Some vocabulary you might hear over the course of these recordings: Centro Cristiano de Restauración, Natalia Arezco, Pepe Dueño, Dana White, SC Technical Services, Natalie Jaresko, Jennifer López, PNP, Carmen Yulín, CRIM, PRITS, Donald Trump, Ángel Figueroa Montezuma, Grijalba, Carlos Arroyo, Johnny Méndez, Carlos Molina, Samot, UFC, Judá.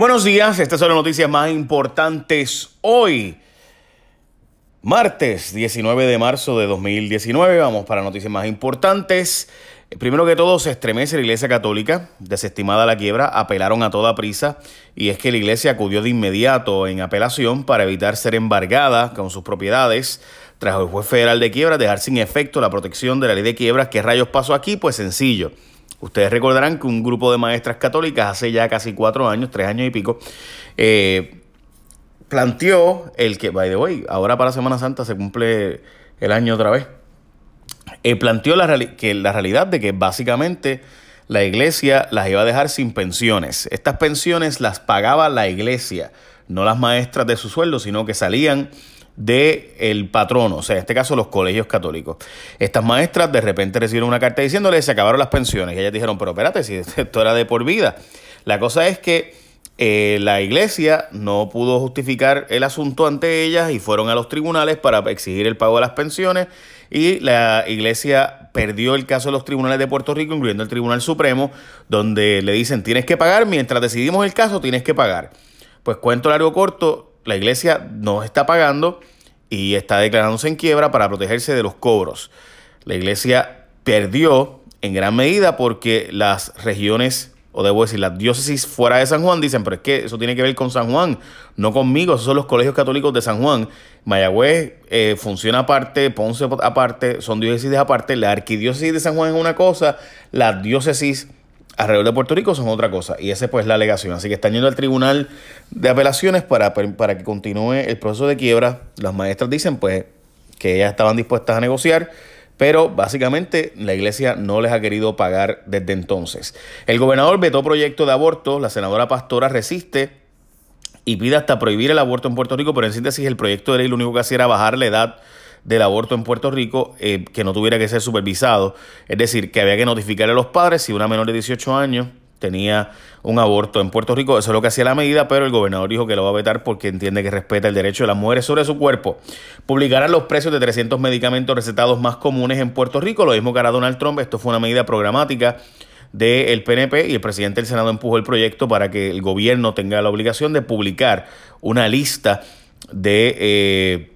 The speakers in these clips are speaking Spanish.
Buenos días, estas son las noticias más importantes hoy, martes 19 de marzo de 2019. Vamos para noticias más importantes. Primero que todo, se estremece la Iglesia Católica, desestimada la quiebra, apelaron a toda prisa, y es que la Iglesia acudió de inmediato en apelación para evitar ser embargada con sus propiedades, tras el juez federal de quiebras dejar sin efecto la protección de la ley de quiebras. ¿Qué rayos pasó aquí? Pues sencillo. Ustedes recordarán que un grupo de maestras católicas hace ya casi 4 años, 3 años y pico, planteó el que, by the way, ahora para Semana Santa se cumple el año otra vez, planteó la realidad de que básicamente la iglesia las iba a dejar sin pensiones. Estas pensiones las pagaba la iglesia, no las maestras de su sueldo, sino que salían del patrono, o sea, en este caso los colegios católicos. Estas maestras de repente recibieron una carta diciéndoles se acabaron las pensiones, y ellas dijeron, pero espérate, si esto era de por vida. La cosa es que la iglesia no pudo justificar el asunto ante ellas y fueron a los tribunales para exigir el pago de las pensiones, y la iglesia perdió el caso de los tribunales de Puerto Rico, incluyendo el Tribunal Supremo, donde le dicen tienes que pagar, mientras decidimos el caso tienes que pagar. Pues cuento largo corto, la iglesia no está pagando y está declarándose en quiebra para protegerse de los cobros. La iglesia perdió en gran medida porque las regiones, o debo decir, las diócesis fuera de San Juan dicen, pero es que eso tiene que ver con San Juan, no conmigo, esos son los colegios católicos de San Juan. Mayagüez funciona aparte, Ponce aparte, son diócesis aparte, la arquidiócesis de San Juan es una cosa, las diócesis alrededor de Puerto Rico son otra cosa, y esa pues es la alegación. Así que están yendo al Tribunal de Apelaciones para que continúe el proceso de quiebra. Las maestras dicen pues que ellas estaban dispuestas a negociar, pero básicamente la iglesia no les ha querido pagar desde entonces. El gobernador vetó proyecto de aborto, la senadora Pastora resiste y pide hasta prohibir el aborto en Puerto Rico, pero en síntesis el proyecto de ley lo único que hacía era bajar la edad del aborto en Puerto Rico, que no tuviera que ser supervisado, es decir, que había que notificarle a los padres si una menor de 18 años tenía un aborto en Puerto Rico. Eso es lo que hacía la medida, pero el gobernador dijo que lo va a vetar porque entiende que respeta el derecho de las mujeres sobre su cuerpo. Publicarán los precios de 300 medicamentos recetados más comunes en Puerto Rico, lo mismo que hará Donald Trump. Esto fue una medida programática del PNP y el presidente del Senado empujó el proyecto para que el gobierno tenga la obligación de publicar una lista de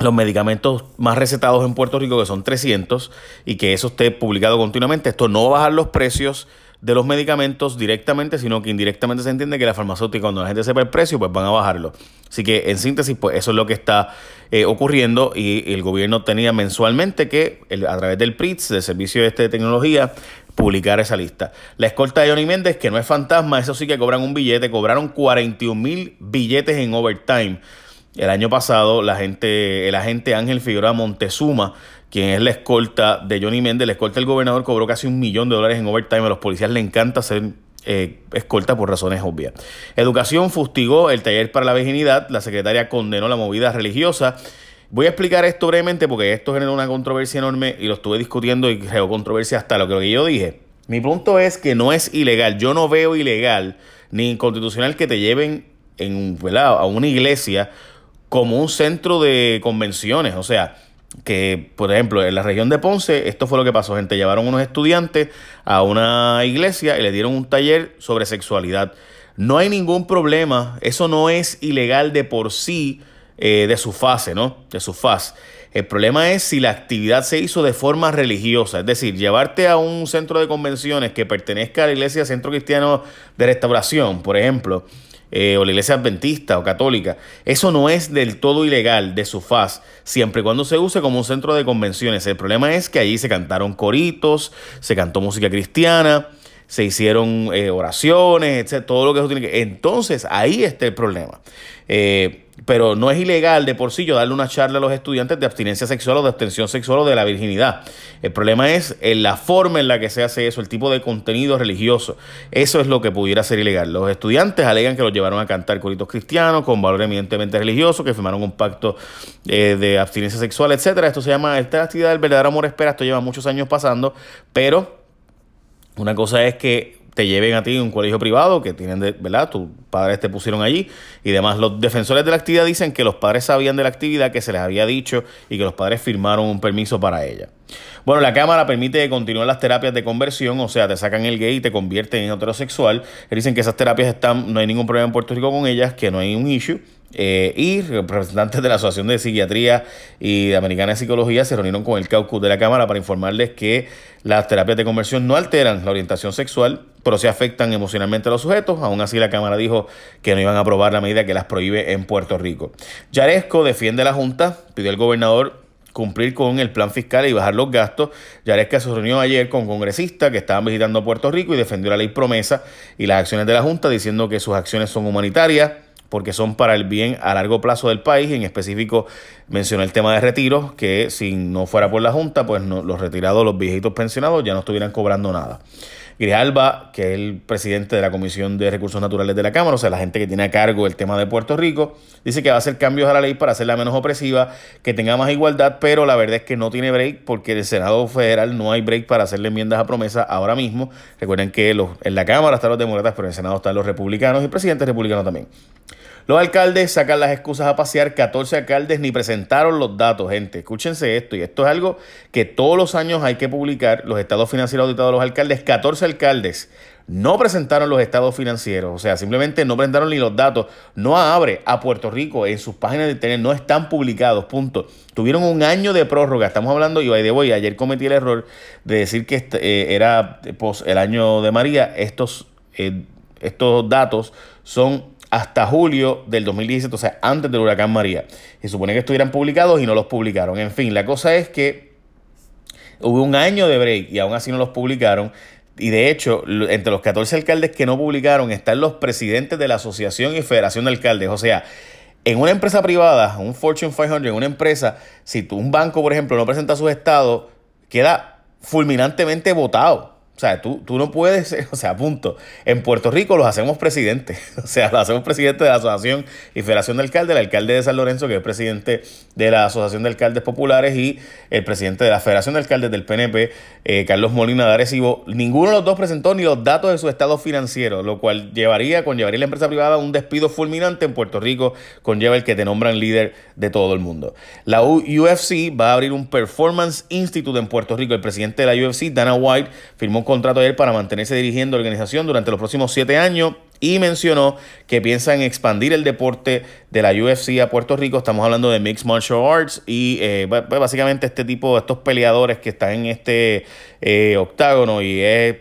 los medicamentos más recetados en Puerto Rico, que son 300, y que eso esté publicado continuamente. Esto no va a bajar los precios de los medicamentos directamente, sino que indirectamente se entiende que la farmacéutica, cuando la gente sepa el precio, pues van a bajarlo. Así que, en síntesis, pues eso es lo que está ocurriendo, y el gobierno tenía mensualmente que, a través del PRITS, del Servicio de Tecnología, publicar esa lista. La escolta de Johnny Méndez, que no es fantasma, eso sí que cobran un billete, cobraron 41,000 billetes en overtime. El año pasado, el agente Ángel Figueroa Montezuma, quien es la escolta de Johnny Méndez, la escolta del gobernador, cobró casi $1 millón en overtime. A los policías les encanta hacer escolta por razones obvias. Educación fustigó el taller para la virginidad. La secretaria condenó la movida religiosa. Voy a explicar esto brevemente porque esto generó una controversia enorme y lo estuve discutiendo y creó controversia hasta lo que yo dije. Mi punto es que no es ilegal. Yo no veo ilegal ni inconstitucional que te lleven a una iglesia como un centro de convenciones. O sea, que por ejemplo en la región de Ponce, esto fue lo que pasó, gente, llevaron unos estudiantes a una iglesia y le dieron un taller sobre sexualidad. No hay ningún problema, eso no es ilegal de por sí, de su fase, ¿no? De su faz. El problema es si la actividad se hizo de forma religiosa, es decir, llevarte a un centro de convenciones que pertenezca a la iglesia Centro Cristiano de Restauración, por ejemplo, o la iglesia adventista o católica, eso no es del todo ilegal de su faz, siempre y cuando se use como un centro de convenciones. El problema es que allí se cantaron coritos, se cantó música cristiana, se hicieron oraciones, etc. Todo lo que eso tiene que... Entonces, ahí está el problema. Pero no es ilegal de por sí yo darle una charla a los estudiantes de abstinencia sexual o de abstención sexual o de la virginidad. El problema es en la forma en la que se hace eso, el tipo de contenido religioso. Eso es lo que pudiera ser ilegal. Los estudiantes alegan que los llevaron a cantar coritos cristianos con valor eminentemente religioso, que firmaron un pacto de abstinencia sexual, etcétera. Esto se llama, esta actividad del verdadero amor espera, esto lleva muchos años pasando, pero una cosa es que te lleven a ti a un colegio privado que tienen, ¿verdad? Tus padres te pusieron allí y demás. Los defensores de la actividad dicen que los padres sabían de la actividad, que se les había dicho y que los padres firmaron un permiso para ella. Bueno, la Cámara permite continuar las terapias de conversión, o sea, te sacan el gay y te convierten en heterosexual. Dicen que esas terapias están, no hay ningún problema en Puerto Rico con ellas, que no hay un issue. Y representantes de la Asociación de Psiquiatría y de Americana de Psicología se reunieron con el caucus de la Cámara para informarles que las terapias de conversión no alteran la orientación sexual, pero sí afectan emocionalmente a los sujetos. Aún así, la Cámara dijo que no iban a aprobar la medida que las prohíbe en Puerto Rico. Jaresko defiende a la Junta, pidió al gobernador cumplir con el plan fiscal y bajar los gastos. Jaresko se reunió ayer con congresistas que estaban visitando Puerto Rico y defendió la ley promesa y las acciones de la Junta, diciendo que sus acciones son humanitarias, porque son para el bien a largo plazo del país. En específico mencionó el tema de retiros, que si no fuera por la Junta, pues no, los retirados, los viejitos pensionados ya no estuvieran cobrando nada. Grijalba, que es el presidente de la Comisión de Recursos Naturales de la Cámara, o sea, la gente que tiene a cargo el tema de Puerto Rico, dice que va a hacer cambios a la ley para hacerla menos opresiva, que tenga más igualdad, pero la verdad es que no tiene break porque en el Senado Federal no hay break para hacerle enmiendas a promesa ahora mismo. Recuerden que en la Cámara están los demócratas, pero en el Senado están los republicanos y el presidente republicano también. Los alcaldes sacan las excusas a pasear. 14 alcaldes ni presentaron los datos, gente. Escúchense esto, y esto es algo que todos los años hay que publicar, los estados financieros auditados de los alcaldes. 14 alcaldes no presentaron los estados financieros, o sea, simplemente no presentaron ni los datos. No abre a Puerto Rico en sus páginas de internet, no están publicados, punto. Tuvieron un año de prórroga, estamos hablando, y ayer cometí el error de decir que era el año de María. Estos datos son hasta julio del 2017, o sea, antes del huracán María. Se supone que estuvieran publicados y no los publicaron. En fin, la cosa es que hubo un año de break y aún así no los publicaron. Y de hecho, entre los 14 alcaldes que no publicaron están los presidentes de la Asociación y Federación de Alcaldes. O sea, en una empresa privada, un Fortune 500, en una empresa, si un banco, por ejemplo, no presenta sus estados, queda fulminantemente votado. O sea, tú no puedes, o sea, punto. En Puerto Rico los hacemos presidentes. O sea, los hacemos presidentes de la Asociación y Federación de Alcaldes, el alcalde de San Lorenzo, que es presidente de la Asociación de Alcaldes Populares, y el presidente de la Federación de Alcaldes del PNP, Carlos Molina de Arecibo. Ninguno de los dos presentó ni los datos de su estado financiero, lo cual conllevaría la empresa privada un despido fulminante en Puerto Rico, conlleva el que te nombran líder de todo el mundo. La UFC va a abrir un Performance Institute en Puerto Rico. El presidente de la UFC, Dana White, firmó un contrato ayer para mantenerse dirigiendo la organización durante los próximos 7 años y mencionó que piensan expandir el deporte de la UFC a Puerto Rico. Estamos hablando de Mixed Martial Arts y básicamente estos peleadores que están en este octágono y es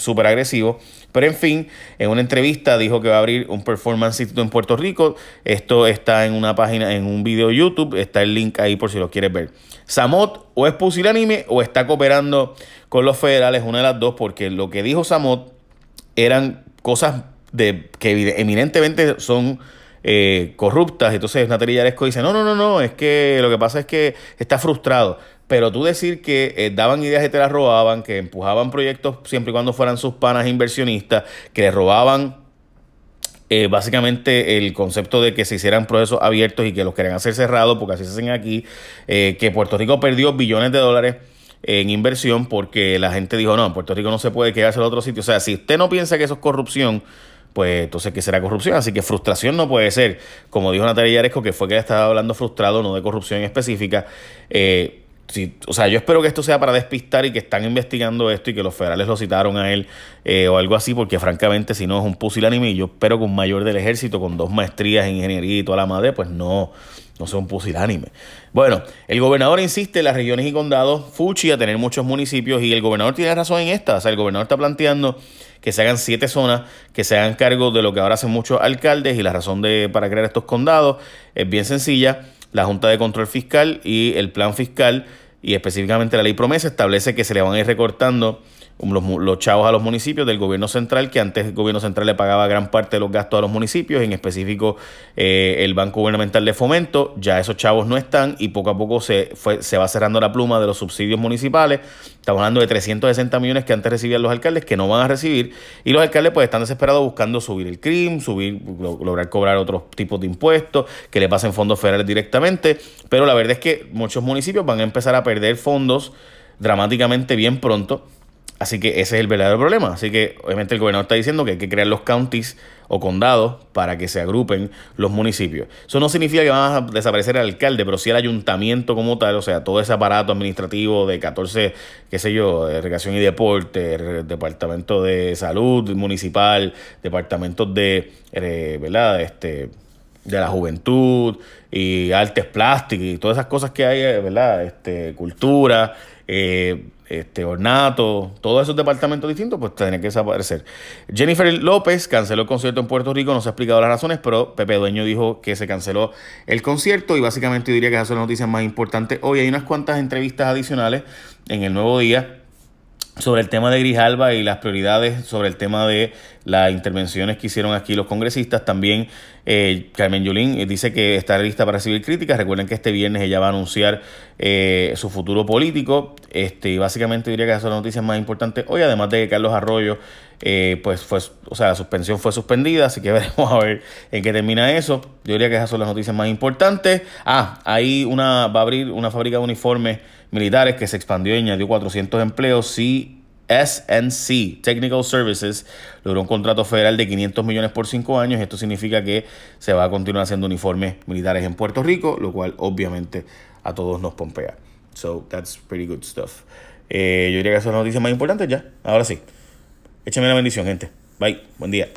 súper agresivo. Pero en fin, en una entrevista dijo que va a abrir un Performance Institute en Puerto Rico. Esto está en una página, en un video YouTube. Está el link ahí por si lo quieres ver. Samot o es pusilánime o está cooperando con los federales, una de las dos, porque lo que dijo Samot eran cosas que eminentemente son corruptas. Entonces Natalie Jaresko dice, no, es que lo que pasa es que está frustrado. Pero tú decir que daban ideas y te las robaban, que empujaban proyectos siempre y cuando fueran sus panas inversionistas, que les robaban básicamente el concepto de que se hicieran procesos abiertos y que los querían hacer cerrados porque así se hacen aquí, que Puerto Rico perdió billones de dólares en inversión porque la gente dijo, no, en Puerto Rico no se puede quedarse en otro sitio. O sea, si usted no piensa que eso es corrupción, pues entonces ¿qué será corrupción? Así que frustración no puede ser. Como dijo Natalia Arezco, que fue que ella estaba hablando frustrado, no de corrupción específica. Sí, o sea, yo espero que esto sea para despistar y que están investigando esto y que los federales lo citaron a él o algo así, porque francamente si no es un pusilánime, y yo espero que un mayor del ejército con 2 maestrías en ingeniería y toda la madre, pues no sea un pusilánime. Bueno, el gobernador insiste en las regiones y condados, Fuchi a tener muchos municipios, y el gobernador tiene razón en esta. O sea, el gobernador está planteando que se hagan 7 zonas, que se hagan cargo de lo que ahora hacen muchos alcaldes, y la razón para crear estos condados es bien sencilla. La Junta de Control Fiscal y el Plan Fiscal, y específicamente la Ley Promesa, establece que se le van a ir recortando los chavos a los municipios del gobierno central, que antes el gobierno central le pagaba gran parte de los gastos a los municipios, en específico el Banco Gubernamental de Fomento. Ya esos chavos no están y poco a poco se va cerrando la pluma de los subsidios municipales. Estamos hablando de 360 millones que antes recibían los alcaldes, que no van a recibir, y los alcaldes pues están desesperados buscando subir el CRIM, lograr cobrar otros tipos de impuestos, que le pasen fondos federales directamente, pero la verdad es que muchos municipios van a empezar a perder fondos dramáticamente bien pronto. Así que ese es el verdadero problema. Así que obviamente el gobernador está diciendo que hay que crear los counties o condados para que se agrupen los municipios. Eso no significa que van a desaparecer el alcalde, pero sí el ayuntamiento como tal, o sea, todo ese aparato administrativo de 14, qué sé yo, de recreación y deporte, departamento de salud municipal, departamentos de, ¿verdad? De la juventud y artes plásticas y todas esas cosas que hay, ¿verdad? Cultura, ornato, todos esos departamentos distintos, pues tienen que desaparecer. Jennifer López canceló el concierto en Puerto Rico, no se ha explicado las razones, pero Pepe Dueño dijo que se canceló el concierto y básicamente yo diría que esas son las noticias más importantes hoy. Hay unas cuantas entrevistas adicionales en El Nuevo Día sobre el tema de Grijalva y las prioridades, sobre el tema de las intervenciones que hicieron aquí los congresistas. También Carmen Yulín dice que está lista para recibir críticas. Recuerden que este viernes ella va a anunciar su futuro político. Básicamente diría que esas son las noticias más importantes hoy, además de que Carlos Arroyo, la suspensión fue suspendida, así que veremos a ver en qué termina eso. Yo diría que esas son las noticias más importantes. Ahí va a abrir una fábrica de uniformes militares que se expandió y añadió 400 empleos. SC Technical Services logró un contrato federal de 500 millones por 5 años. Esto significa que se va a continuar haciendo uniformes militares en Puerto Rico, lo cual obviamente a todos nos pompea. So that's pretty good stuff. Yo diría que esas son las noticias más importantes ya. Ahora sí. Échame la bendición, gente. Bye. Buen día.